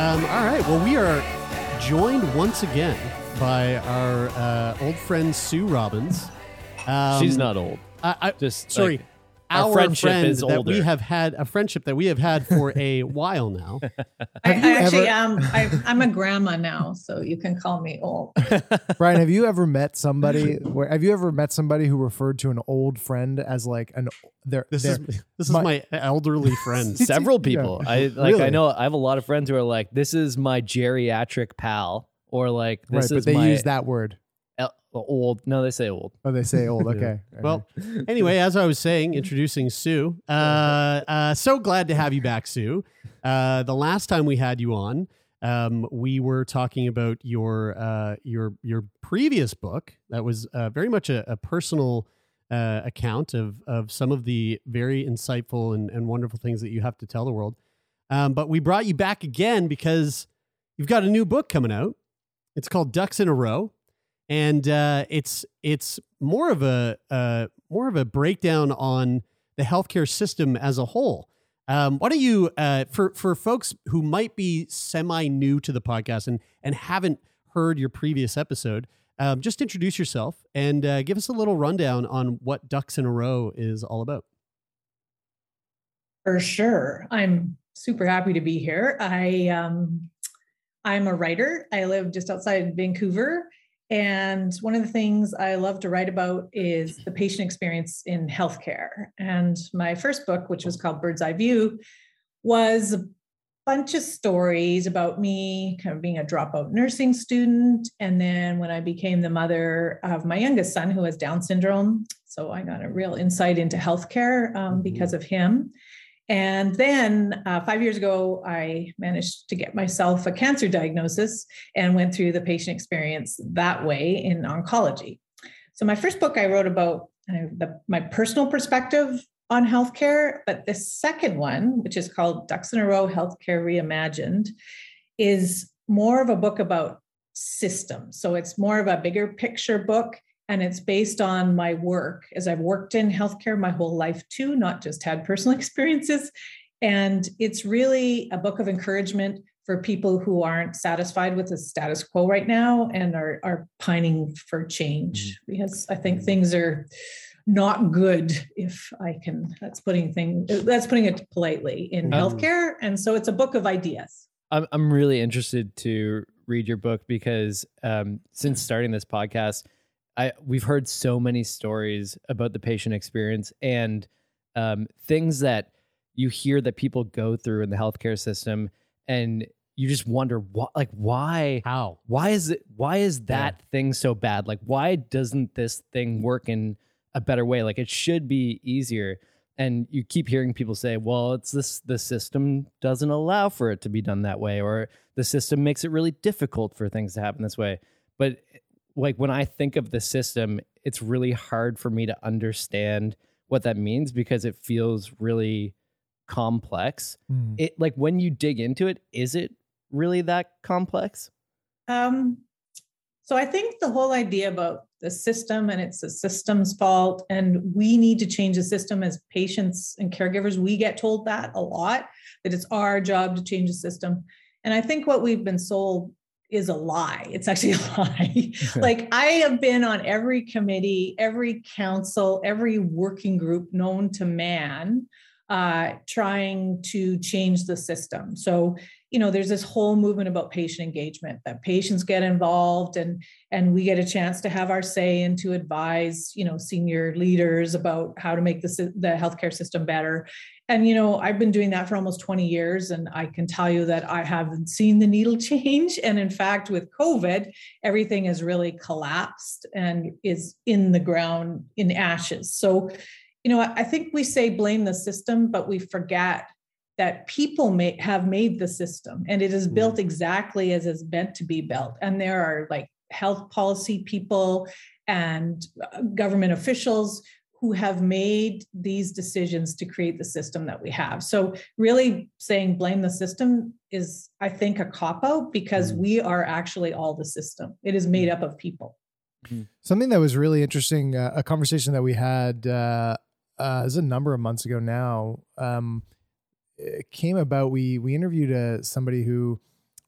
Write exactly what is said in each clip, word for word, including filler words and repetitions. Um, all right, well, we are joined once again by our uh, old friend Sue Robins. Um, She's not old. I, I, Just sorry, like, our, our friendship friend is that older. We have had a friendship that we have had for a while now. I, I actually am. Um, I, I'm a grandma now, so you can call me old. Brian, have you ever met somebody? Where, have you ever met somebody who referred to an old friend as like an? Their, this their, is this my, is my elderly friend. Several people. Yeah. I like. Really? I know. I have a lot of friends who are like, "This is my geriatric pal." Or like this right, is but they my use that word el- old. No, they say old. Oh, they say old. Okay. Yeah. Well, anyway, as I was saying, introducing Sue. Uh, uh, so glad to have you back, Sue. Uh, the last time we had you on, um, we were talking about your uh, your your previous book that was uh, very much a, a personal uh, account of of some of the very insightful and, and wonderful things that you have to tell the world. Um, but we brought you back again because you've got a new book coming out. It's called Ducks in a Row, and uh, it's it's more of a uh, more of a breakdown on the healthcare system as a whole. Um, why don't you, uh, for for folks who might be semi new to the podcast and and haven't heard your previous episode, um, just introduce yourself and uh, give us a little rundown on what Ducks in a Row is all about. For sure, I'm super happy to be here. I. Um... I'm a writer. I live just outside Vancouver. And one of the things I love to write about is the patient experience in healthcare. And my first book, which was called Bird's Eye View, was a bunch of stories about me kind of being a dropout nursing student. And then when I became the mother of my youngest son, who has Down syndrome. So I got a real insight into healthcare um, because of him. And then uh, five years ago, I managed to get myself a cancer diagnosis and went through the patient experience that way in oncology. So my first book I wrote about uh, the, my personal perspective on healthcare, but the second one, which is called Ducks in a Row, Health Care Reimagined, is more of a book about systems. So it's more of a bigger picture book. And it's based on my work as I've worked in healthcare my whole life too, not just had personal experiences. And it's really a book of encouragement for people who aren't satisfied with the status quo right now and are, are pining for change. Because I think things are not good, if I can, that's putting thing, that's putting it politely in healthcare. And so it's a book of ideas. I'm I'm really interested to read your book because um, since starting this podcast, I, we've heard so many stories about the patient experience and um, things that you hear that people go through in the healthcare system, and you just wonder what, like, why, how, why is it, why is that yeah. thing so bad? Like, why doesn't this thing work in a better way? Like, it should be easier. And you keep hearing people say, "Well, it's this, the system doesn't allow for it to be done that way, or the system makes it really difficult for things to happen this way." But like when I think of the system, it's really hard for me to understand what that means because it feels really complex. Mm. It like when you dig into it, is it really that complex? Um, so I think the whole idea about the system and it's the system's fault and we need to change the system as patients and caregivers. We get told that a lot, that it's our job to change the system. And I think what we've been sold is a lie. It's actually a lie. Like I have been on every committee, every council, every working group known to man, uh, trying to change the system. So you know, there's this whole movement about patient engagement, that patients get involved and, and we get a chance to have our say and to advise, you know, senior leaders about how to make the, the healthcare system better. And, you know, I've been doing that for almost twenty years, and I can tell you that I haven't seen the needle change. And in fact, with COVID, everything has really collapsed and is in the ground in ashes. So, you know, I think we say blame the system, but we forget that people may have made the system, and it is built exactly as it's meant to be built. And there are like health policy people and government officials who have made these decisions to create the system that we have. So really saying blame the system is, I think, a cop-out, because we are actually all the system. It is made up of people. Something that was really interesting, uh, a conversation that we had uh, uh, is a number of months ago now, um, it came about, we we interviewed uh, somebody who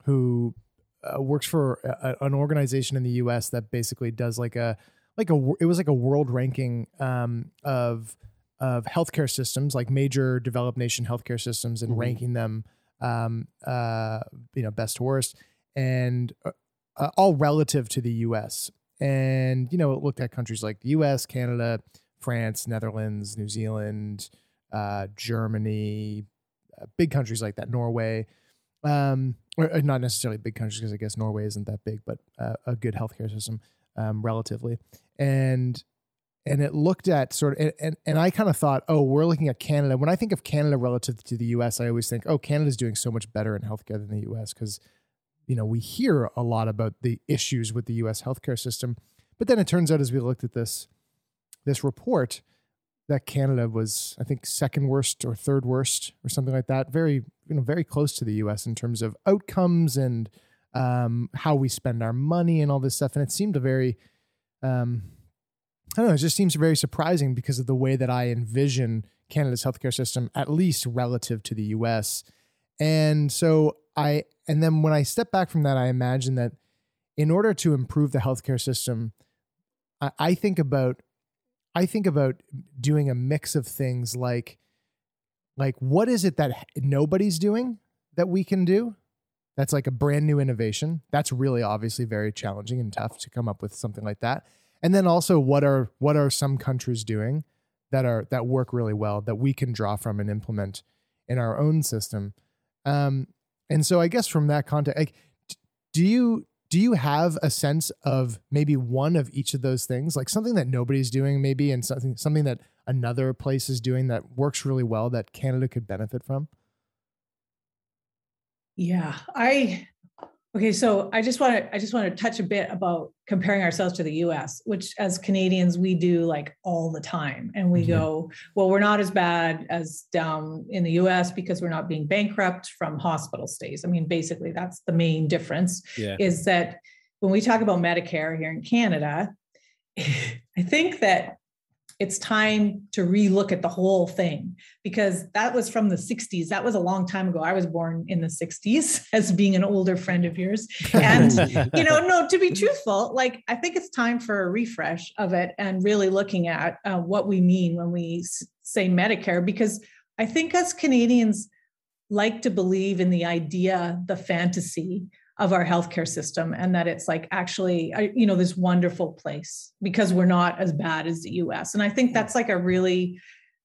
who uh, works for a, an organization in the U S that basically does like a like a it was like a world ranking um, of of healthcare systems, like major developed nation healthcare systems, and mm-hmm. ranking them um, uh, you know best to worst, and uh, all relative to the U S. And you know it looked at countries like the U S, Canada, France, Netherlands, New Zealand, uh, Germany. Big countries like that, Norway, um, or not necessarily big countries, because I guess Norway isn't that big, but uh, a good healthcare system, um, relatively. And, and it looked at sort of, and, and I kind of thought, oh, we're looking at Canada. When I think of Canada relative to the U S, I always think, oh, Canada's doing so much better in healthcare than the U S, because, you know, we hear a lot about the issues with the U S healthcare system. But then it turns out, as we looked at this, this report, that Canada was, I think, second worst or third worst or something like that. Very, you know, very close to the U S in terms of outcomes and um, how we spend our money and all this stuff. And it seemed a very, um, I don't know, it just seems very surprising because of the way that I envision Canada's healthcare system, at least relative to the U S. And so I, and then when I step back from that, I imagine that in order to improve the healthcare system, I, I think about I think about doing a mix of things like, like what is it that nobody's doing that we can do? That's like a brand new innovation. That's really obviously very challenging and tough to come up with something like that. And then also what are, what are some countries doing that are, that work really well that we can draw from and implement in our own system? Um, and so I guess from that context, like, do you, Do you have a sense of maybe one of each of those things, like something that nobody's doing maybe, and something something that another place is doing that works really well that Canada could benefit from? Yeah, I, okay, so I just want to, I just want to touch a bit about comparing ourselves to the U S, which as Canadians, we do like all the time. And we mm-hmm. go, well, we're not as bad as down in the U S because we're not being bankrupt from hospital stays. I mean, basically that's the main difference, yeah. is that when we talk about Medicare here in Canada, I think that it's time to relook at the whole thing, because that was from the sixties. That was a long time ago. I was born in the sixties, as being an older friend of yours. And, you know, no, to be truthful, like, I think it's time for a refresh of it and really looking at uh, what we mean when we s- say Medicare, because I think us Canadians like to believe in the idea, the fantasy of our healthcare system, and that it's like actually, you know, this wonderful place because we're not as bad as the U S. And I think that's like a really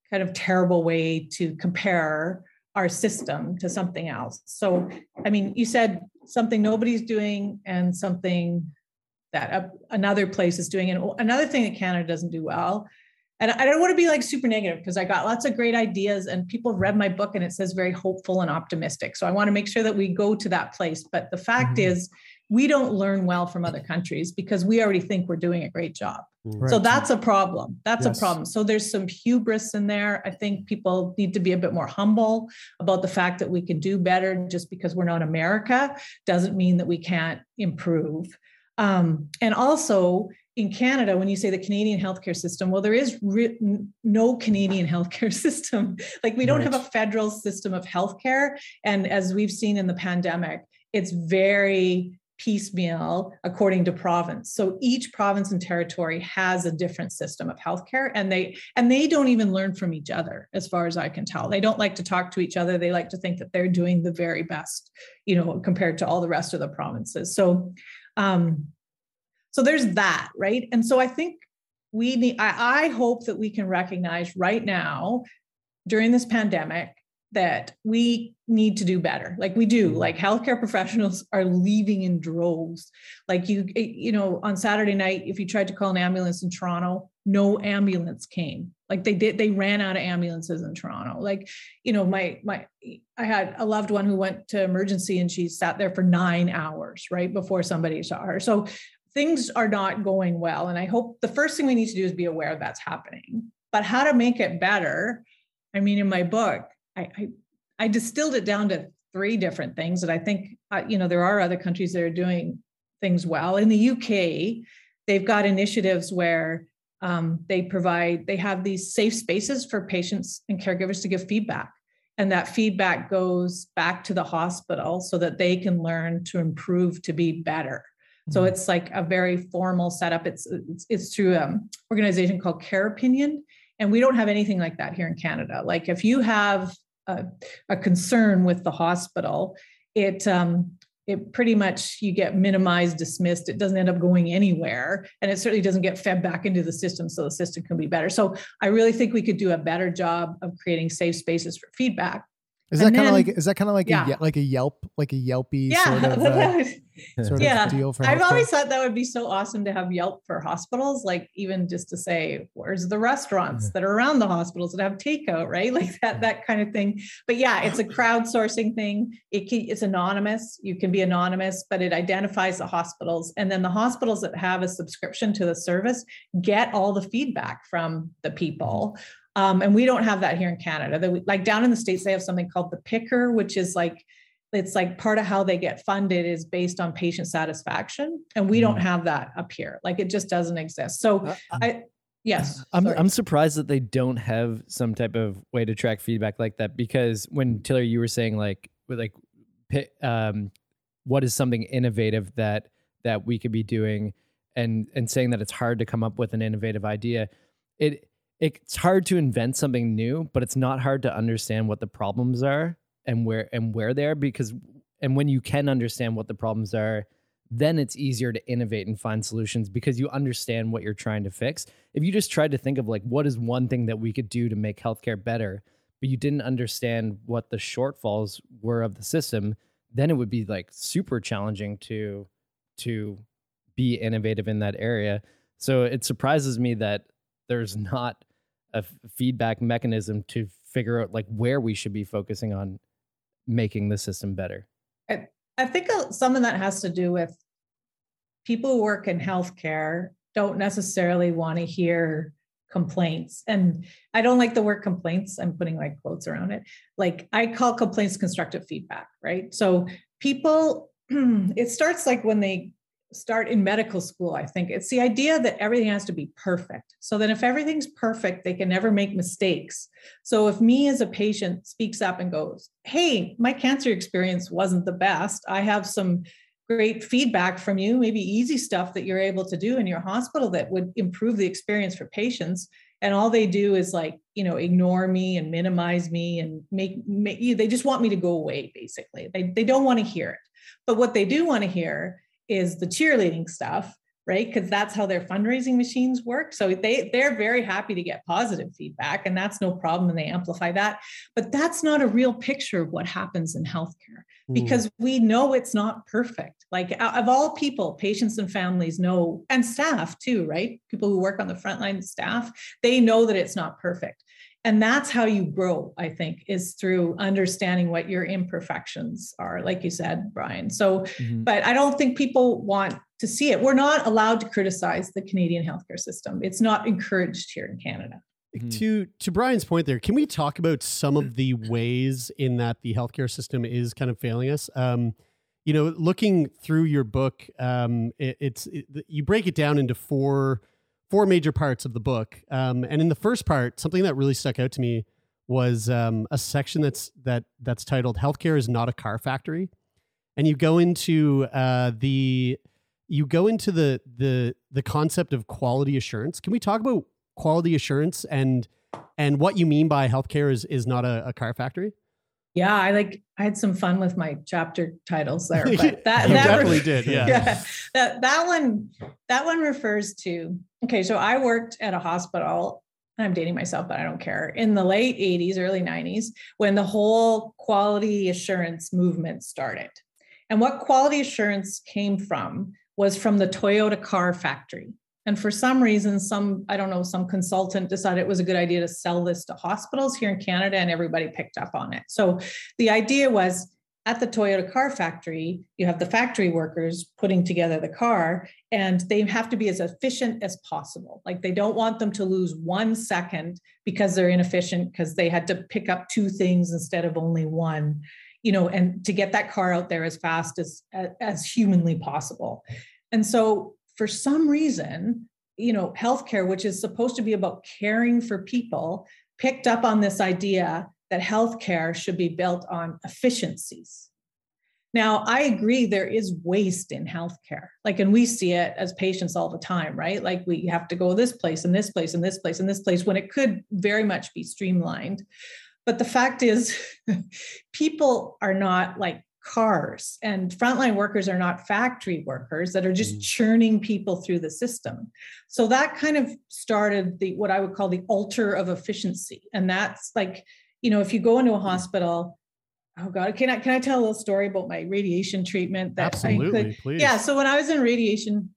kind of terrible way to compare our system to something else. So, I mean, you said something nobody's doing and something that a, another place is doing. And another thing that Canada doesn't do well, and I don't want to be like super negative because I got lots of great ideas and people read my book and it says very hopeful and optimistic. So I want to make sure that we go to that place. But the fact mm-hmm. is we don't learn well from other countries because we already think we're doing a great job. Right. So that's a problem. That's yes. a problem. So there's some hubris in there. I think people need to be a bit more humble about the fact that we can do better. Just because we're not America doesn't mean that we can't improve. Um, and also, in Canada, when you say the Canadian healthcare system, well, there is re- no Canadian healthcare system. Like, we don't right. have a federal system of healthcare. And as we've seen in the pandemic, it's very piecemeal according to province. So each province and territory has a different system of healthcare, and they and they don't even learn from each other, as far as I can tell. They don't like to talk to each other. They like to think that they're doing the very best, you know, compared to all the rest of the provinces. So, um, so there's that, right? And so I think we need. I, I hope that we can recognize right now, during this pandemic, that we need to do better. Like we do, like healthcare professionals are leaving in droves. Like you, you know, on Saturday night, if you tried to call an ambulance in Toronto, no ambulance came. Like they did, they ran out of ambulances in Toronto. Like, you know, my, my, I had a loved one who went to emergency and she sat there for nine hours, right, before somebody saw her. So things are not going well. And I hope the first thing we need to do is be aware that's happening, but how to make it better. I mean, in my book, I, I, I distilled it down to three different things that I think, uh, you know, there are other countries that are doing things well. In the U K, they've got initiatives where um, they provide, they have these safe spaces for patients and caregivers to give feedback. And that feedback goes back to the hospital so that they can learn to improve, to be better. Mm-hmm. So it's like a very formal setup. It's, it's, it's through an organization called Care Opinion. And we don't have anything like that here in Canada. Like if you have A, a concern with the hospital, it um, it pretty much you get minimized, dismissed. It doesn't end up going anywhere, and it certainly doesn't get fed back into the system, so the system can be better. So I really think we could do a better job of creating safe spaces for feedback. Is and that kind of like is that kind of like yeah. a, like a Yelp, like a Yelpy yeah. sort of, uh, sort yeah. of deal for? I've healthcare. always thought that would be so awesome to have Yelp for hospitals, like even just to say, where's the restaurants mm-hmm. that are around the hospitals that have takeout, right? Like that that kind of thing. But yeah, it's a crowdsourcing thing. It can, it's anonymous. You can be anonymous, but it identifies the hospitals, and then the hospitals that have a subscription to the service get all the feedback from the people. Um, and we don't have that here in Canada. They, like down in the States, they have something called the Picker, which is like, it's like part of how they get funded is based on patient satisfaction. And we don't have that up here. Like it just doesn't exist. So uh, I, yes. I'm sorry. I'm surprised that they don't have some type of way to track feedback like that, because when Taylor, you were saying like, like, um, what is something innovative that, that we could be doing, and, and saying that it's hard to come up with an innovative idea. It, It's hard to invent something new, but it's not hard to understand what the problems are and where and where they are, because and when you can understand what the problems are, then it's easier to innovate and find solutions because you understand what you're trying to fix. If you just tried to think of like, what is one thing that we could do to make healthcare better, but you didn't understand what the shortfalls were of the system, then it would be like super challenging to to be innovative in that area. So it surprises me that there's not a f- feedback mechanism to figure out like where we should be focusing on making the system better. I, I think some of that has to do with people who work in healthcare don't necessarily want to hear complaints. And I don't like the word complaints. I'm putting like quotes around it. Like I call complaints constructive feedback, right? So people, it starts like when they start in medical school. I think it's the idea that everything has to be perfect. So then if everything's perfect, they can never make mistakes. So if me as a patient speaks up and goes, hey, my cancer experience wasn't the best. I have some great feedback from you, maybe easy stuff that you're able to do in your hospital that would improve the experience for patients. And all they do is like, you know, ignore me and minimize me and make, make you, they just want me to go away. Basically, they, they don't want to hear it, but what they do want to hear is the cheerleading stuff, right? Because that's how their fundraising machines work. So they, they're very happy to get positive feedback, and that's no problem, and they amplify that. But that's not a real picture of what happens in healthcare, because mm. we know it's not perfect. Like of all people, patients and families know, and staff too, right? People who work on the frontline staff, they know that it's not perfect. And that's how you grow, I think, is through understanding what your imperfections are, like you said, Brian. So, mm-hmm. but I don't think people want to see it. We're not allowed to criticize the Canadian healthcare system. It's not encouraged here in Canada. Mm-hmm. To to Brian's point there, can we talk about some of the ways in that the healthcare system is kind of failing us? Um, you know, looking through your book, um, it, it's it, you break it down into four Four major parts of the book, um, and in the first part, something that really stuck out to me was um, a section that's that that's titled "Healthcare is not a car factory," and you go into uh, the you go into the the the concept of quality assurance. Can we talk about quality assurance and and what you mean by healthcare is is not a, a car factory? Yeah, I like I had some fun with my chapter titles there. But that, you that definitely re- did. Yeah. yeah. That that one that one refers to okay, so I worked at a hospital. I'm dating myself, but I don't care. In the late eighties, early nineties, when the whole quality assurance movement started. And what quality assurance came from was from the Toyota car factory. And for some reason, some, I don't know, some consultant decided it was a good idea to sell this to hospitals here in Canada, and everybody picked up on it. So the idea was at the Toyota car factory, you have the factory workers putting together the car, and they have to be as efficient as possible. Like they don't want them to lose one second because they're inefficient because they had to pick up two things instead of only one, you know, and to get that car out there as fast as, as humanly possible. And so for some reason, you know, healthcare, which is supposed to be about caring for people, picked up on this idea that healthcare should be built on efficiencies. Now, I agree there is waste in healthcare. Like, and we see it as patients all the time, right? Like we have to go this place and this place and this place and this place when it could very much be streamlined. But the fact is people are not like cars, and frontline workers are not factory workers that are just churning people through the system. So that kind of started the, what I would call the altar of efficiency. And that's like, you know, if you go into a hospital, oh God, can I, can I tell a little story about my radiation treatment? That Absolutely, I could, please. Yeah. So when I was in radiation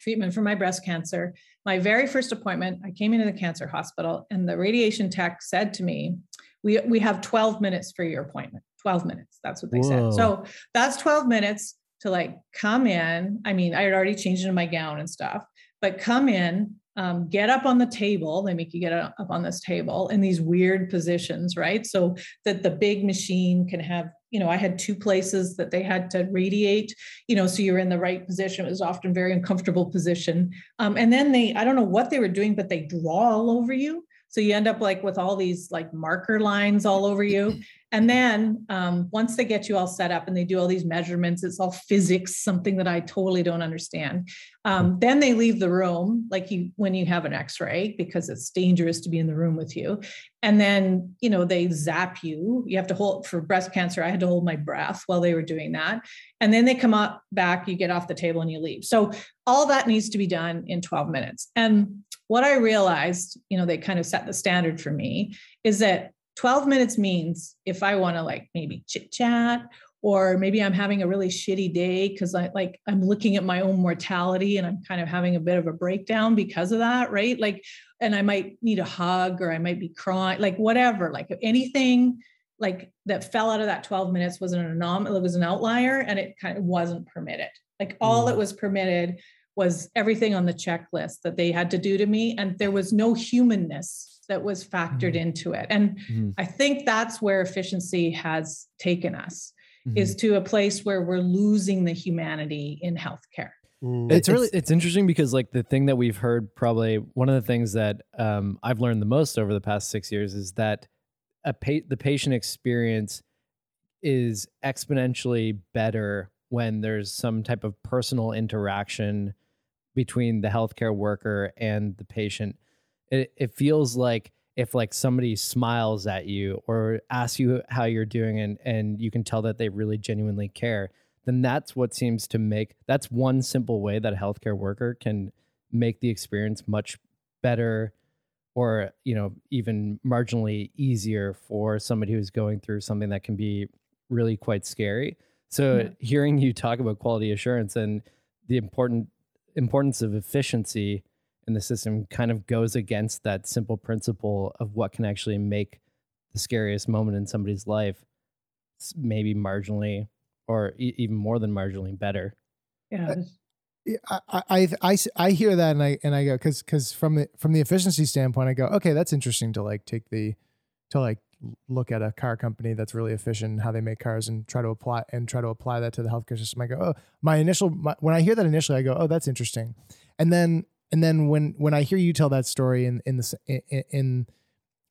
treatment for my breast cancer, my very first appointment, I came into the cancer hospital and the radiation tech said to me, we, we have twelve minutes for your appointment. twelve minutes. That's what they Whoa. Said. So that's twelve minutes to like, come in. I mean, I had already changed into my gown and stuff, but come in, um, get up on the table. They make you get up on this table in these weird positions, right? So that the big machine can have, you know, I had two places that they had to radiate, you know, so you're in the right position. It was often very uncomfortable position. Um, and then they, I don't know what they were doing, but they draw all over you. So you end up like with all these like marker lines all over you. And then um, once they get you all set up and they do all these measurements, it's all physics, something that I totally don't understand. Um, then they leave the room, like you when you have an x-ray, because it's dangerous to be in the room with you. And then, you know, they zap you. You have to hold, for breast cancer, I had to hold my breath while they were doing that. And then they come up back, you get off the table and you leave. So all that needs to be done in twelve minutes. And what I realized, you know, they kind of set the standard for me is that twelve minutes means if I want to like maybe chit chat, or maybe I'm having a really shitty day because I like I'm looking at my own mortality and I'm kind of having a bit of a breakdown because of that, right? Like, and I might need a hug or I might be crying, like whatever, like anything like that fell out of that twelve minutes was an anomaly, it was an outlier, and it kind of wasn't permitted. Like all that was permitted was everything on the checklist that they had to do to me. And there was no humanness that was factored mm-hmm. into it. And mm-hmm. I think that's where efficiency has taken us mm-hmm. is to a place where we're losing the humanity in healthcare. Mm. It's really, it's interesting because like the thing that we've heard, probably one of the things that um, I've learned the most over the past six years is that a pa- the patient experience is exponentially better when there's some type of personal interaction between the healthcare worker and the patient. It, it feels like if like somebody smiles at you or asks you how you're doing and, and you can tell that they really genuinely care, then that's what seems to make, that's one simple way that a healthcare worker can make the experience much better or, you know, even marginally easier for somebody who's going through something that can be really quite scary. So yeah. Hearing you talk about quality assurance and the important importance of efficiency in the system kind of goes against that simple principle of what can actually make the scariest moment in somebody's life maybe marginally or e- even more than marginally better. Yeah. I, I, I, I, I hear that and I, and I go, cause, cause from the, from the efficiency standpoint, I go, okay, that's interesting to like take the, to like, look at a car company that's really efficient, how they make cars, and try to apply and try to apply that to the healthcare system. I go, oh, my initial my, when I hear that initially, I go, oh, that's interesting, and then and then when when I hear you tell that story in in the in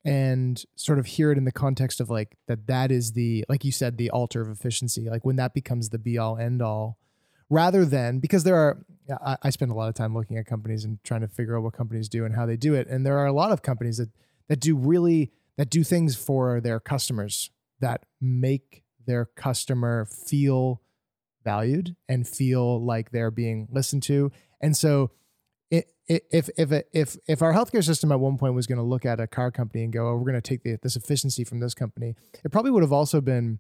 and sort of hear it in the context of like that that is the, like you said, the altar of efficiency, like when that becomes the be all end all, rather than, because there are, I, I spend a lot of time looking at companies and trying to figure out what companies do and how they do it. And there are a lot of companies that, that do really, that do things for their customers that make their customer feel valued and feel like they're being listened to. And so it, if if if if our healthcare system at one point was going to look at a car company and go, oh, we're going to take the, this efficiency from this company, it probably would have also been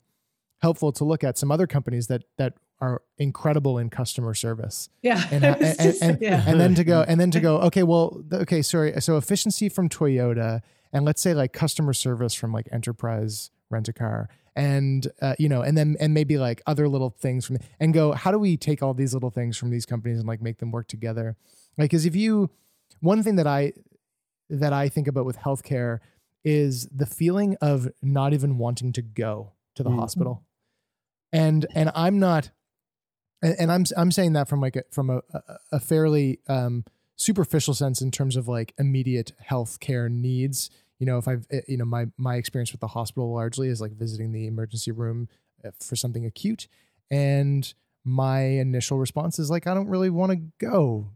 helpful to look at some other companies that that are incredible in customer service. Yeah. And, and, and, and, yeah. and then to go and then to go, okay, well, okay, sorry. So efficiency from Toyota, and let's say like customer service from like Enterprise Rent-A-Car, and uh, you know, and then and maybe like other little things from, and go, how do we take all these little things from these companies and like make them work together? Like, cause if you, one thing that I, that I think about with healthcare is the feeling of not even wanting to go to the mm-hmm. hospital. And, and I'm not, and, and I'm, I'm saying that from like, a, from a, a fairly um, superficial sense in terms of like immediate healthcare needs. You know, if I've, you know, my, my experience with the hospital largely is like visiting the emergency room for something acute. And my initial response is like, I don't really want to go.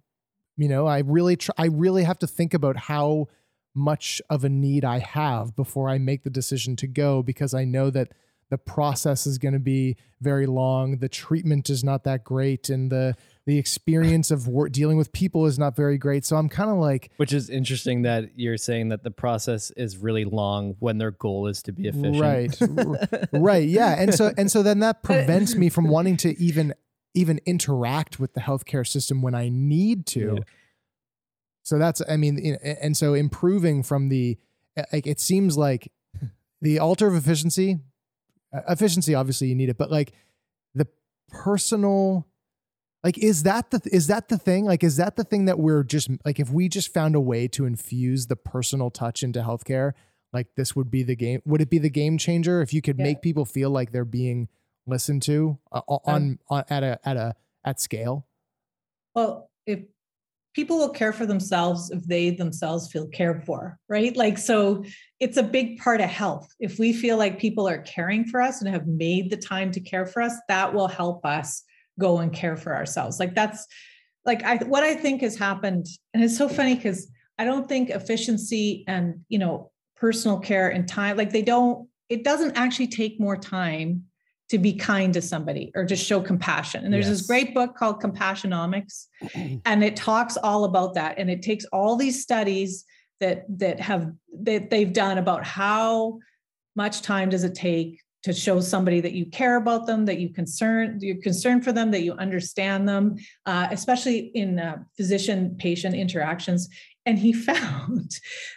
You know, I really, tr- I really have to think about how much of a need I have before I make the decision to go, because I know that the process is going to be very long. The treatment is not that great, and the the experience of wor- dealing with people is not very great. So I'm kind of like, which is interesting that you're saying that the process is really long when their goal is to be efficient, right? Right, yeah, and so and so then that prevents me from wanting to even. even interact with the healthcare system when I need to. Yeah. So that's, I mean, and so improving from the, like, it seems like the altar of efficiency, efficiency, obviously you need it, but like the personal, like, is that the, is that the thing? Like, is that the thing that we're just like, if we just found a way to infuse the personal touch into healthcare, like this would be the game, would it be the game changer? If you could yeah. make people feel like they're being listen to uh, on, on at a at a at scale? Well, if people will care for themselves if they themselves feel cared for, right? Like, so it's a big part of health. If we feel like people are caring for us and have made the time to care for us, that will help us go and care for ourselves. Like that's like I what I think has happened. And it's so funny because I don't think efficiency and, you know, personal care and time, like they don't, it doesn't actually take more time to be kind to somebody or to show compassion. And there's yes. this great book called Compassionomics, and it talks all about that. And it takes all these studies that, that have, that they've done about how much time does it take to show somebody that you care about them, that you concern, you're concerned for them, that you understand them, uh, especially in uh, physician-patient interactions. And he found,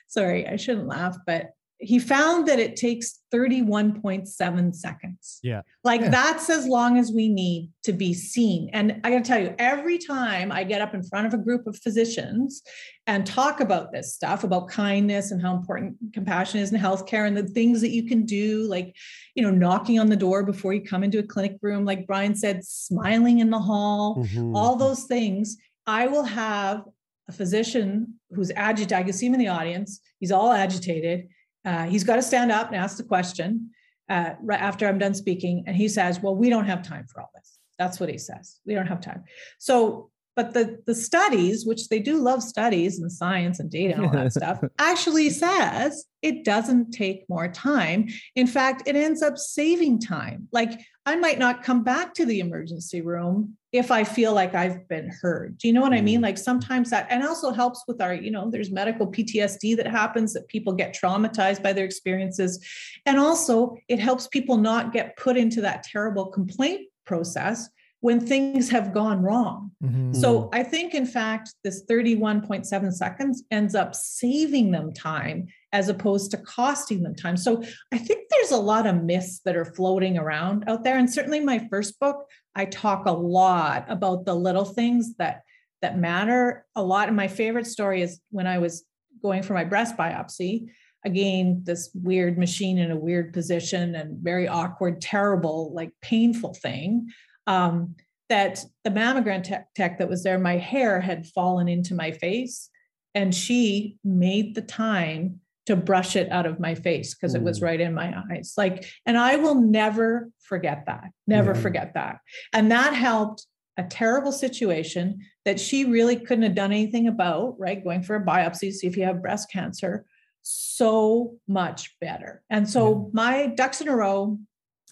sorry, I shouldn't laugh, but he found that it takes thirty-one point seven seconds. Yeah. Like yeah. that's as long as we need to be seen. And I got to tell you, every time I get up in front of a group of physicians and talk about this stuff, about kindness and how important compassion is in healthcare and the things that you can do, like, you know, knocking on the door before you come into a clinic room, like Brian said, smiling in the hall, mm-hmm. all those things, I will have a physician who's agitated. I can see him in the audience. He's all agitated. Uh, he's got to stand up and ask the question uh, right after I'm done speaking. And he says, well, we don't have time for all this. That's what he says. We don't have time. So, but the, the studies, which they do love studies and science and data and all that stuff, actually says it doesn't take more time. In fact, it ends up saving time. Like I might not come back to the emergency room if I feel like I've been heard. Do you know what I mean? Like sometimes that, and also helps with our, you know, there's medical P T S D that happens, that people get traumatized by their experiences. And also it helps people not get put into that terrible complaint process when things have gone wrong. Mm-hmm. So I think in fact, this thirty-one point seven seconds ends up saving them time as opposed to costing them time. So I think there's a lot of myths that are floating around out there. And certainly my first book, I talk a lot about the little things that, that matter a lot. And my favorite story is when I was going for my breast biopsy, again, this weird machine in a weird position and very awkward, terrible, like painful thing, um, that the mammogram tech, tech that was there, my hair had fallen into my face, and she made the time to brush it out of my face because it was right in my eyes. Like, and I will never forget that, never yeah. forget that. And that helped a terrible situation that she really couldn't have done anything about, right? Going for a biopsy, see if you have breast cancer, so much better. And so yeah. my Ducks in a Row,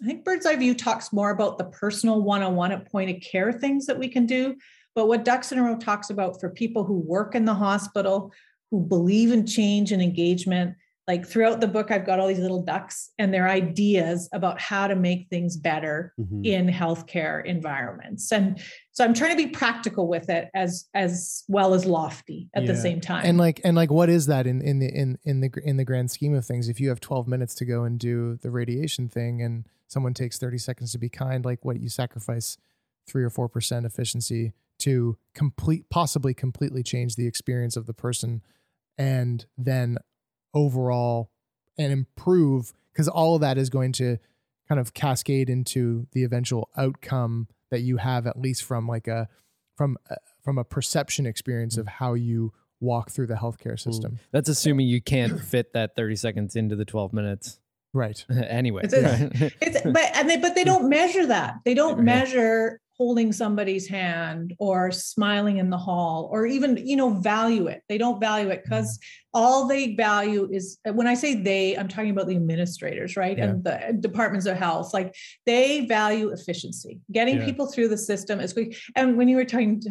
I think Bird's Eye View talks more about the personal one-on-one at point of care things that we can do. But what Ducks in a Row talks about for people who work in the hospital, who believe in change and engagement, like throughout the book, I've got all these little ducks and their ideas about how to make things better mm-hmm. in healthcare environments. And so I'm trying to be practical with it as, as well as lofty at yeah. the same time. And like, and like, what is that in, in the, in, in the, in the grand scheme of things? If you have twelve minutes to go and do the radiation thing and someone takes thirty seconds to be kind, like what you sacrifice three or four percent efficiency to complete, possibly completely change the experience of the person. And then overall and improve, because all of that is going to kind of cascade into the eventual outcome that you have, at least from like a, from, a, from a perception experience of how you walk through the healthcare system. Mm. That's assuming you can't fit that thirty seconds into the twelve minutes. Right. Anyway. It's, it's, it's, but, and they, but they don't measure that. They don't yeah. measure holding somebody's hand or smiling in the hall, or even, you know, value it. They don't value it because all they value is, when I say they, I'm talking about the administrators, right? Yeah. And the departments of health, like they value efficiency, getting yeah. people through the system as quick. And when you were talking,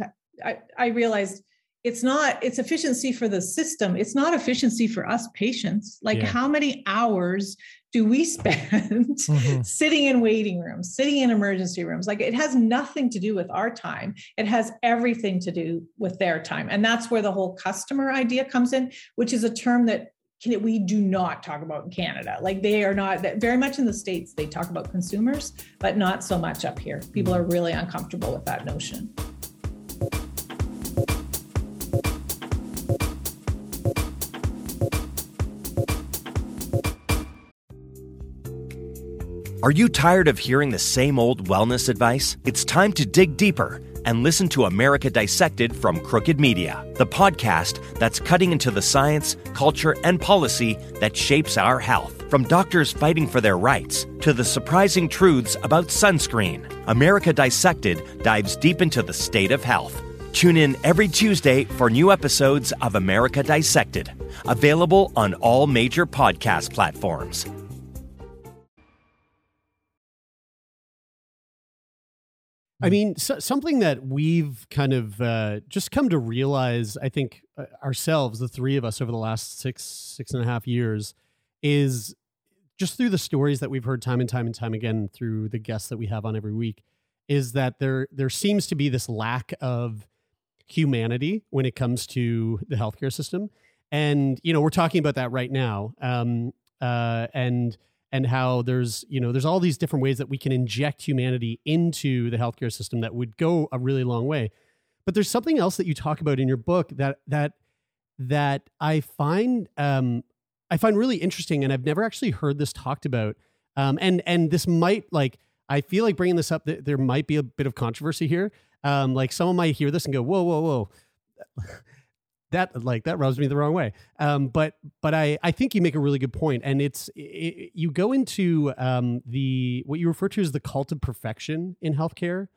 I, I realized it's not, it's efficiency for the system. It's not efficiency for us patients. Like yeah. how many hours do we spend mm-hmm. sitting in waiting rooms, sitting in emergency rooms? Like it has nothing to do with our time. It has everything to do with their time. And that's where the whole customer idea comes in, which is a term that can, we do not talk about in Canada. Like they are not very much in the States. They talk about consumers, but not so much up here. People are really uncomfortable with that notion. Are you tired of hearing the same old wellness advice? It's time to dig deeper and listen to America Dissected from Crooked Media, the podcast that's cutting into the science, culture, and policy that shapes our health. From doctors fighting for their rights to the surprising truths about sunscreen, America Dissected dives deep into the state of health. Tune in every Tuesday for new episodes of America Dissected, available on all major podcast platforms. I mean, so, something that we've kind of uh, just come to realize, I think uh, ourselves, the three of us over the last six, six and a half years is just through the stories that we've heard time and time and time again through the guests that we have on every week is that there, there seems to be this lack of humanity when it comes to the healthcare system. And, you know, we're talking about that right now. Um, uh, and And how there's, you know, there's all these different ways that we can inject humanity into the healthcare system that would go a really long way. But there's something else that you talk about in your book that that that I find um, I find really interesting, and I've never actually heard this talked about. Um, and and this might like I feel like bringing this up, th- there might be a bit of controversy here. Um, like someone might hear this and go, whoa, whoa, whoa. That like that rubs me the wrong way. Um, but but I, I think you make a really good point. And it's it, you go into um, the what you refer to as the cult of perfection in healthcare,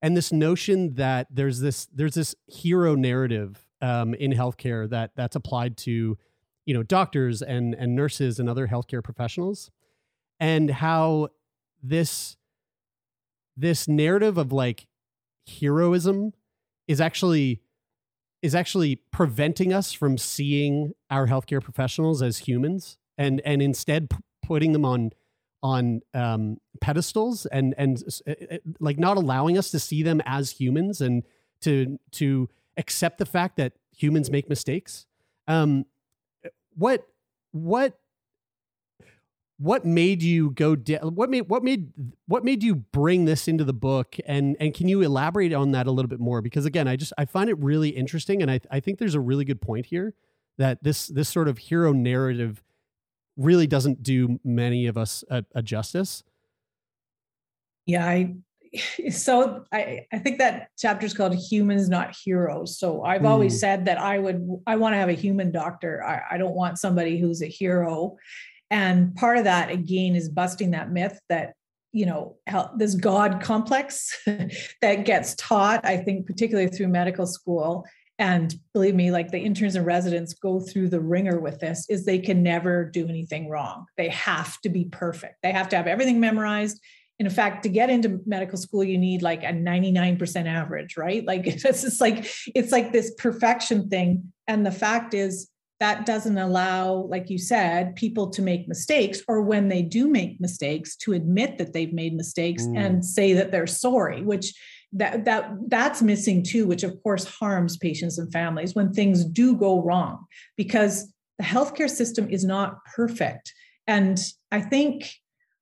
and this notion that there's this there's this hero narrative um, in healthcare that that's applied to, you know, doctors and and nurses and other healthcare professionals, and how this this narrative of like heroism is actually is actually preventing us from seeing our healthcare professionals as humans, and and instead p- putting them on on um, pedestals, and and uh, like not allowing us to see them as humans, and to to accept the fact that humans make mistakes. Um, what what what made you go? Di- what made what made what made you bring this into the book? And and can you elaborate on that a little bit more? Because again, I just I find it really interesting, and I I think there's a really good point here that this this sort of hero narrative really doesn't do many of us a, a justice. Yeah, I so I, I think that chapter is called Humans Not Heroes. So I've mm. always said that I would, I want to have a human doctor. I, I don't want somebody who's a hero. And part of that, again, is busting that myth that, you know, how, this God complex that gets taught, I think, particularly through medical school. And believe me, like the interns and residents go through the ringer with this, is they can never do anything wrong. They have to be perfect. They have to have everything memorized. And in fact, to get into medical school, you need like a ninety-nine percent average, right? Like it's just like, it's like this perfection thing. And the fact is that doesn't allow, like you said, people to make mistakes, or when they do make mistakes, to admit that they've made mistakes mm. and say that they're sorry, which that that that's missing too, which of course harms patients and families when things do go wrong, because the healthcare system is not perfect. And I think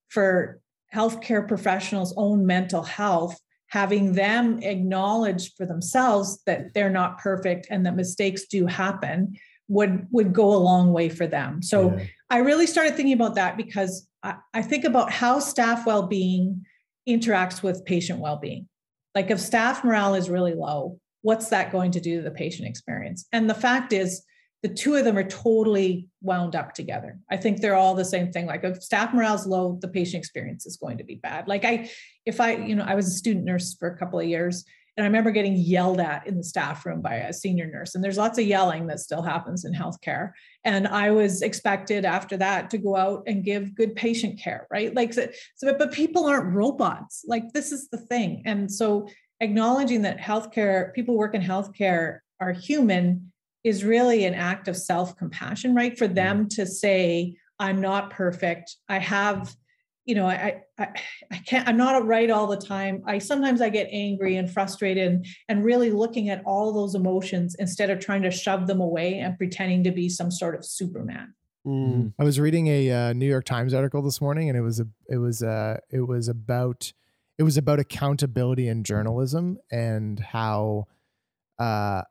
for healthcare professionals' own mental health, having them acknowledge for themselves that they're not perfect and that mistakes do happen would, would go a long way for them. So yeah. I really started thinking about that because I, I think about how staff well-being interacts with patient well-being. Like if staff morale is really low, what's that going to do to the patient experience? And the fact is, the two of them are totally wound up together. I think they're all the same thing. Like if staff morale is low, the patient experience is going to be bad. Like I, if I, you know, I was a student nurse for a couple of years, and I remember getting yelled at in the staff room by a senior nurse. And there's lots of yelling that still happens in healthcare. And I was expected after that to go out and give good patient care, right? Like, so, so but people aren't robots. Like this is the thing. And so acknowledging that healthcare, people work in healthcare are human is really an act of self-compassion, right? For them to say, I'm not perfect. I have, you know, I, I, I can't, I'm not right all the time. I, sometimes I get angry and frustrated, and really looking at all those emotions instead of trying to shove them away and pretending to be some sort of Superman. Mm. I was reading a uh, New York Times article this morning, and it was, a, it was, uh, it was about, it was about accountability in journalism and how, uh,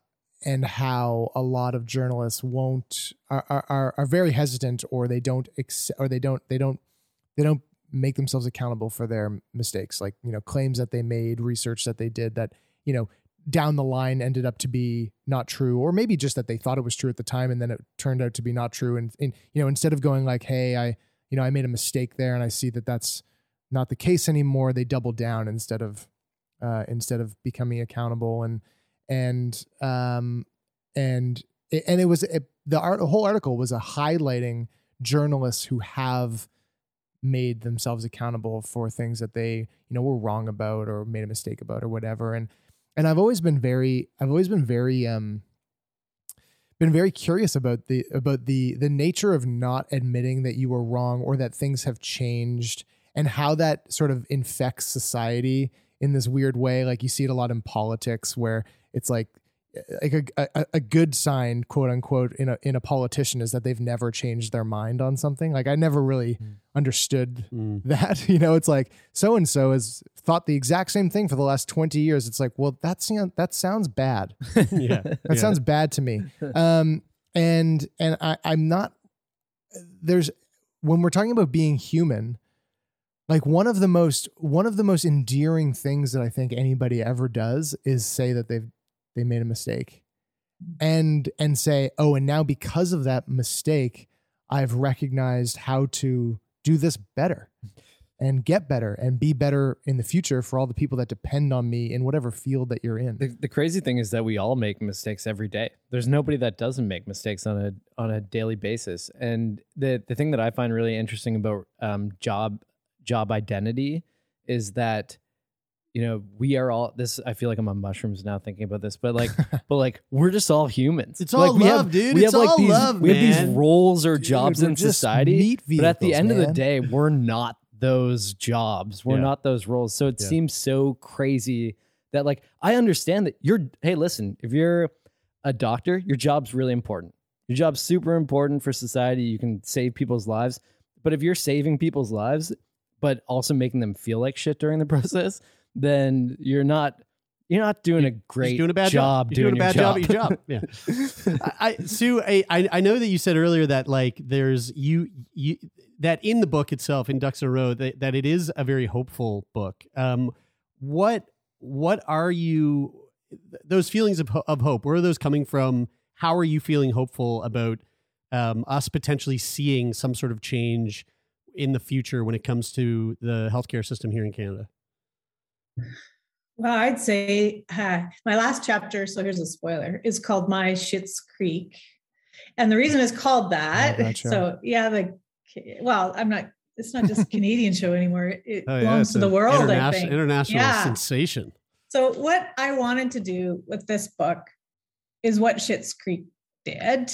and how a lot of journalists won't are, are are very hesitant, or they don't ex- or they don't they don't they don't make themselves accountable for their mistakes, like, you know, claims that they made, research that they did that, you know, down the line ended up to be not true, or maybe just that they thought it was true at the time and then it turned out to be not true. And, and you know, instead of going like, hey, I you know I made a mistake there and I see that that's not the case anymore, they double down instead of uh, instead of becoming accountable. And And, um, and, and it was, it, the art, the whole article was a highlighting journalists who have made themselves accountable for things that they, you know, were wrong about or made a mistake about or whatever. And, and I've always been very, I've always been very, um, been very curious about the, about the, the nature of not admitting that you were wrong or that things have changed, and how that sort of infects society in this weird way. Like you see it a lot in politics, where it's like like a, a a good sign, quote unquote, in a in a politician is that they've never changed their mind on something. Like I never really mm. understood mm. that. You know, it's like so and so has thought the exact same thing for the last twenty years. It's like, well, that's that sounds bad. yeah, that yeah. sounds bad to me. Um, and and I, I'm not there's when we're talking about being human, like one of the most one of the most endearing things that I think anybody ever does is say that they've they made a mistake, and and say, oh, and now because of that mistake, I've recognized how to do this better and get better and be better in the future for all the people that depend on me in whatever field that you're in. The, the crazy thing is that we all make mistakes every day. There's nobody that doesn't make mistakes on a on a daily basis. And the the thing that I find really interesting about um, job job identity is that, you know, we are all this. I feel like I'm on mushrooms now thinking about this, but like, but like, we're just all humans. It's all like, love, have, dude. We it's have all like these, love, we man. have these roles or dude, jobs in society, vehicles, but at the end man. of the day, we're not those jobs. We're yeah. not those roles. So it yeah. seems so crazy that like, I understand that you're, hey, listen, if you're a doctor, your job's really important. Your job's super important for society. You can save people's lives. But if you're saving people's lives, but also making them feel like shit during the process, then you're not you're not doing a great doing a bad job, job. You're doing, doing a bad job. job at your job. Yeah. I, I, Sue, I, I know that you said earlier that like there's you you that in the book itself in Ducks in a Row that, that it is a very hopeful book. Um, what what are you, those feelings of, of hope, where are those coming from? How are you feeling hopeful about um, us potentially seeing some sort of change in the future when it comes to the healthcare system here in Canada? Well, I'd say uh, my last chapter, so here's a spoiler, is called My Schitt's Creek. And the reason it's called that, oh, gotcha. so yeah, the well, I'm not, it's not just a Canadian show anymore. It oh, belongs yeah, to the world, interna- I think. International yeah. sensation. So what I wanted to do with this book is what Schitt's Creek did,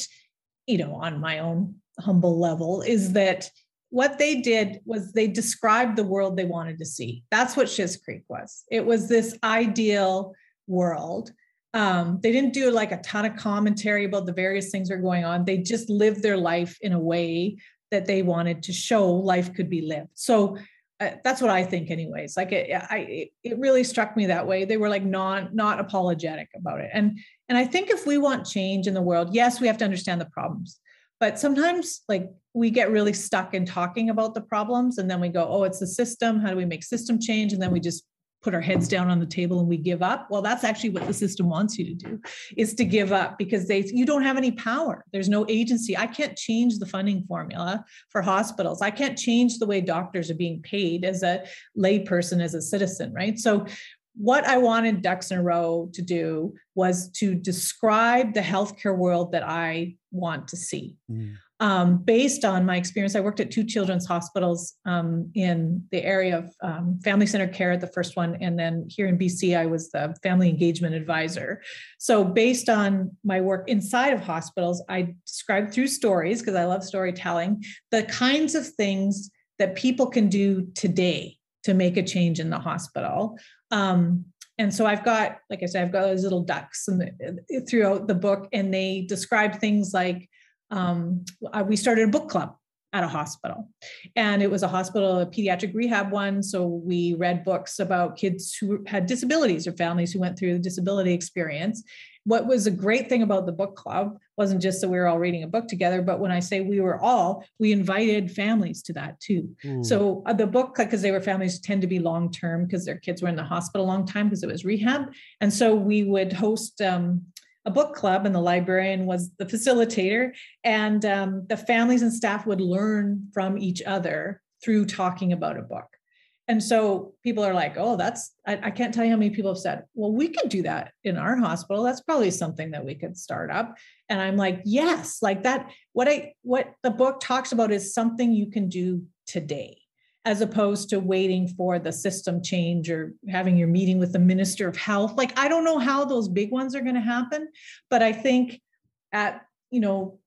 you know, on my own humble level, is that what they did was they described the world they wanted to see. That's what Schitt's Creek was. It was this ideal world. Um, they didn't do like a ton of commentary about the various things that were going on. They just lived their life in a way that they wanted to show life could be lived. So uh, that's what I think anyways. Like it, I, it really struck me that way. They were like non, not apologetic about it. And, and I think if we want change in the world, yes, we have to understand the problems, but sometimes like we get really stuck in talking about the problems and then we go, oh, it's the system. How do we make system change? And then we just put our heads down on the table and we give up. Well, that's actually what the system wants you to do, is to give up, because they, you don't have any power. There's no agency. I can't change the funding formula for hospitals. I can't change the way doctors are being paid as a lay person, as a citizen, right? So what I wanted Ducks in a Row to do was to describe the healthcare world that I want to see. Mm. Um, based on my experience, I worked at two children's hospitals um, in the area of um, family center care at the first one. And then here in B C, I was the family engagement advisor. So based on my work inside of hospitals, I described through stories, because I love storytelling, the kinds of things that people can do today to make a change in the hospital. Um, And so I've got, like I said, I've got those little ducks in the, throughout the book, and they describe things like, um, we started a book club at a hospital, and it was a hospital, a pediatric rehab one. So we read books about kids who had disabilities or families who went through the disability experience. What was a great thing about the book club wasn't just that we were all reading a book together, but when I say we were all, we invited families to that too. Mm. So the book club, because they were families tend to be long-term because their kids were in the hospital a long time because it was rehab. And so we would host um, a book club, and the librarian was the facilitator, and um, the families and staff would learn from each other through talking about a book. And so people are like, oh, that's, I, I can't tell you how many people have said, well, we could do that in our hospital. That's probably something that we could start up. And I'm like, yes, like that, what I, what the book talks about is something you can do today, as opposed to waiting for the system change or having your meeting with the Minister of Health. Like, I don't know how those big ones are going to happen, but I think at, you know,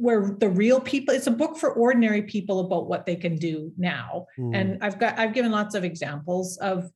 where the real people, it's a book for ordinary people about what they can do now. Mm. And I've got, I've given lots of examples of,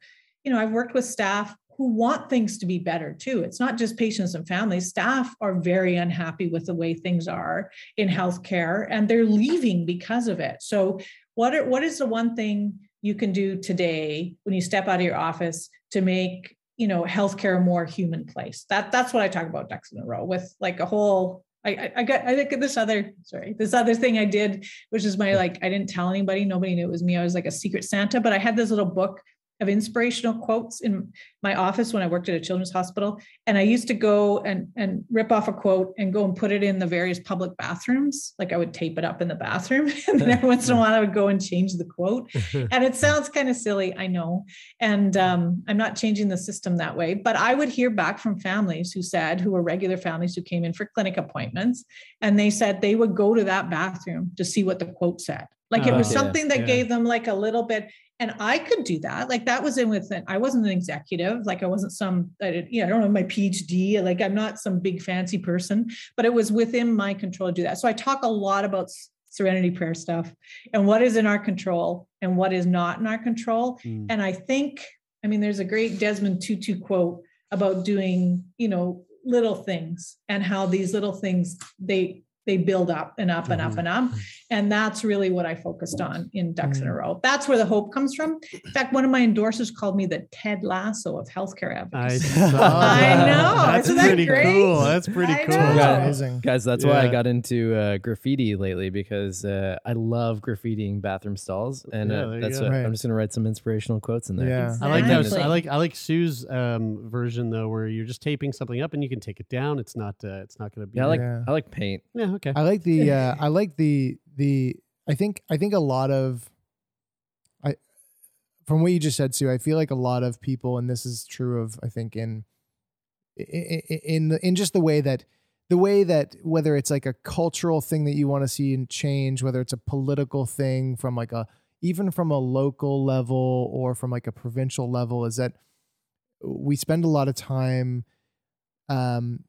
you know, I've worked with staff who want things to be better too. It's not just patients and families. Staff are very unhappy with the way things are in healthcare, and they're leaving because of it. So what are, what is the one thing you can do today when you step out of your office to make, you know, healthcare a more human place? That that's what I talk about Ducks in a Row with, like a whole, I, I got, I think this other, sorry, this other thing I did, which is my, like, I didn't tell anybody, nobody knew it was me. I was like a secret Santa, but I had this little book of inspirational quotes in my office when I worked at a children's hospital. And I used to go and, and rip off a quote and go and put it in the various public bathrooms. Like I would tape it up in the bathroom, and then every once in a while I would go and change the quote. And it sounds kind of silly, I know. And um, I'm not changing the system that way, but I would hear back from families who said, who were regular families who came in for clinic appointments. And they said they would go to that bathroom to see what the quote said. Like it was oh, something yeah, that yeah. gave them like a little bit. And I could do that. Like that was in with, an, I wasn't an executive. Like I wasn't some, I you know, I don't have my PhD. Like I'm not some big fancy person, but it was within my control to do that. So I talk a lot about serenity prayer stuff and what is in our control and what is not in our control. Mm. And I think, I mean, there's a great Desmond Tutu quote about doing, you know, little things and how these little things, they, they build up and up and mm-hmm. up and up. And that's really what I focused on in Ducks mm-hmm. in a Row. That's where the hope comes from. In fact, one of my endorsers called me the Ted Lasso of healthcare advocacy. I, I know. That's Isn't pretty that great? cool. That's pretty I cool. That's amazing. Guys, that's yeah. why I got into uh, graffiti lately, because uh, I love graffitiing bathroom stalls. And yeah, uh, that's what, right. I'm just going to write some inspirational quotes in there. Yeah. Exactly. I like that. I like I like Sue's um, version, though, where you're just taping something up and you can take it down. It's not uh, it's not going to be. Yeah, I like yeah. I like paint. Yeah. Okay. I like the, uh, I like the, the, I think, I think a lot of, I, from what you just said, Sue, I feel like a lot of people, and this is true of, I think in, in, in, the, in just the way that, the way that, whether it's like a cultural thing that you want to see and change, whether it's a political thing from like a, even from a local level or from like a provincial level, is that we spend a lot of time, um,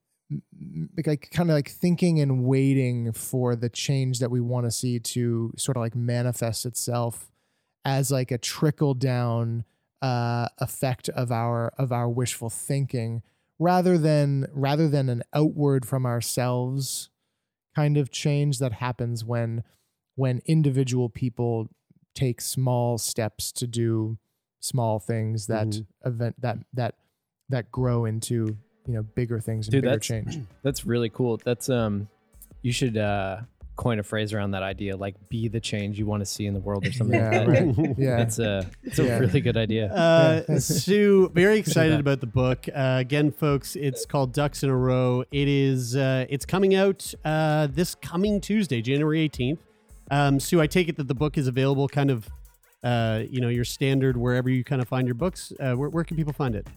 like kind of like thinking and waiting for the change that we want to see to sort of like manifest itself as like a trickle down uh, effect of our, of our wishful thinking, rather than, rather than an outward from ourselves kind of change that happens when, when individual people take small steps to do small things that mm-hmm. event that, that, that grow into, you know, bigger things and Dude, bigger that's, change. That's really cool. That's, um, you should, uh, coin a phrase around that idea, like be the change you want to see in the world or something yeah, like that. Right. Yeah. It's a, it's a yeah. really good idea. Uh, Sue, very excited about the book. Uh, again, folks, it's called Ducks in a Row. It is, uh, it's coming out, uh, this coming Tuesday, January eighteenth. Um, Sue, I take it that the book is available kind of, uh, you know, your standard, wherever you kind of find your books. Uh, where, where can people find it?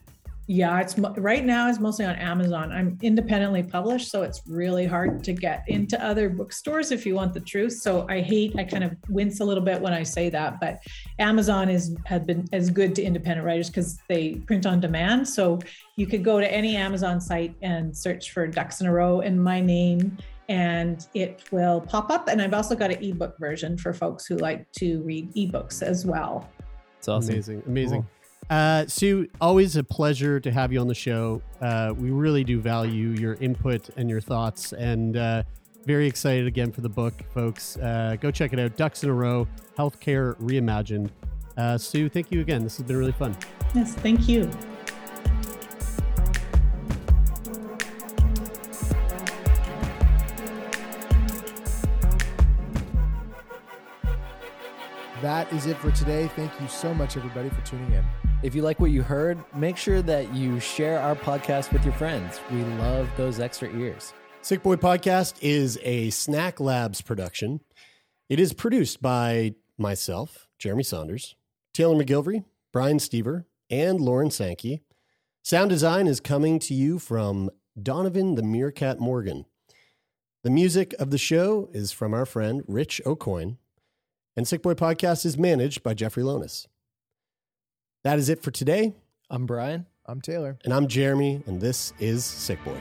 Yeah, it's right now it's mostly on Amazon. I'm independently published, so it's really hard to get into other bookstores if you want the truth. So I hate, I kind of wince a little bit when I say that, but Amazon is has been as good to independent writers because they print on demand. So you could go to any Amazon site and search for Ducks in a Row and my name, and it will pop up. And I've also got an ebook version for folks who like to read ebooks as well. It's awesome. Amazing, amazing. Cool. Uh, Sue, always a pleasure to have you on the show. Uh, we really do value your input and your thoughts, and uh, very excited again for the book, folks. Uh, go check it out. Ducks in a Row, Healthcare Reimagined. Uh, Sue, thank you again. This has been really fun. Yes, thank you. That is it for today. Thank you so much, everybody, for tuning in. If you like what you heard, make sure that you share our podcast with your friends. We love those extra ears. Sick Boy Podcast is a Snack Labs production. It is produced by myself, Jeremy Saunders, Taylor McGilvery, Brian Stever, and Lauren Sankey. Sound design is coming to you from Donovan the Meerkat Morgan. The music of the show is from our friend Rich O'Coin. And Sick Boy Podcast is managed by Jeffrey Lonis. That is it for today. I'm Brian. I'm Taylor. And I'm Jeremy. And this is Sick Boy.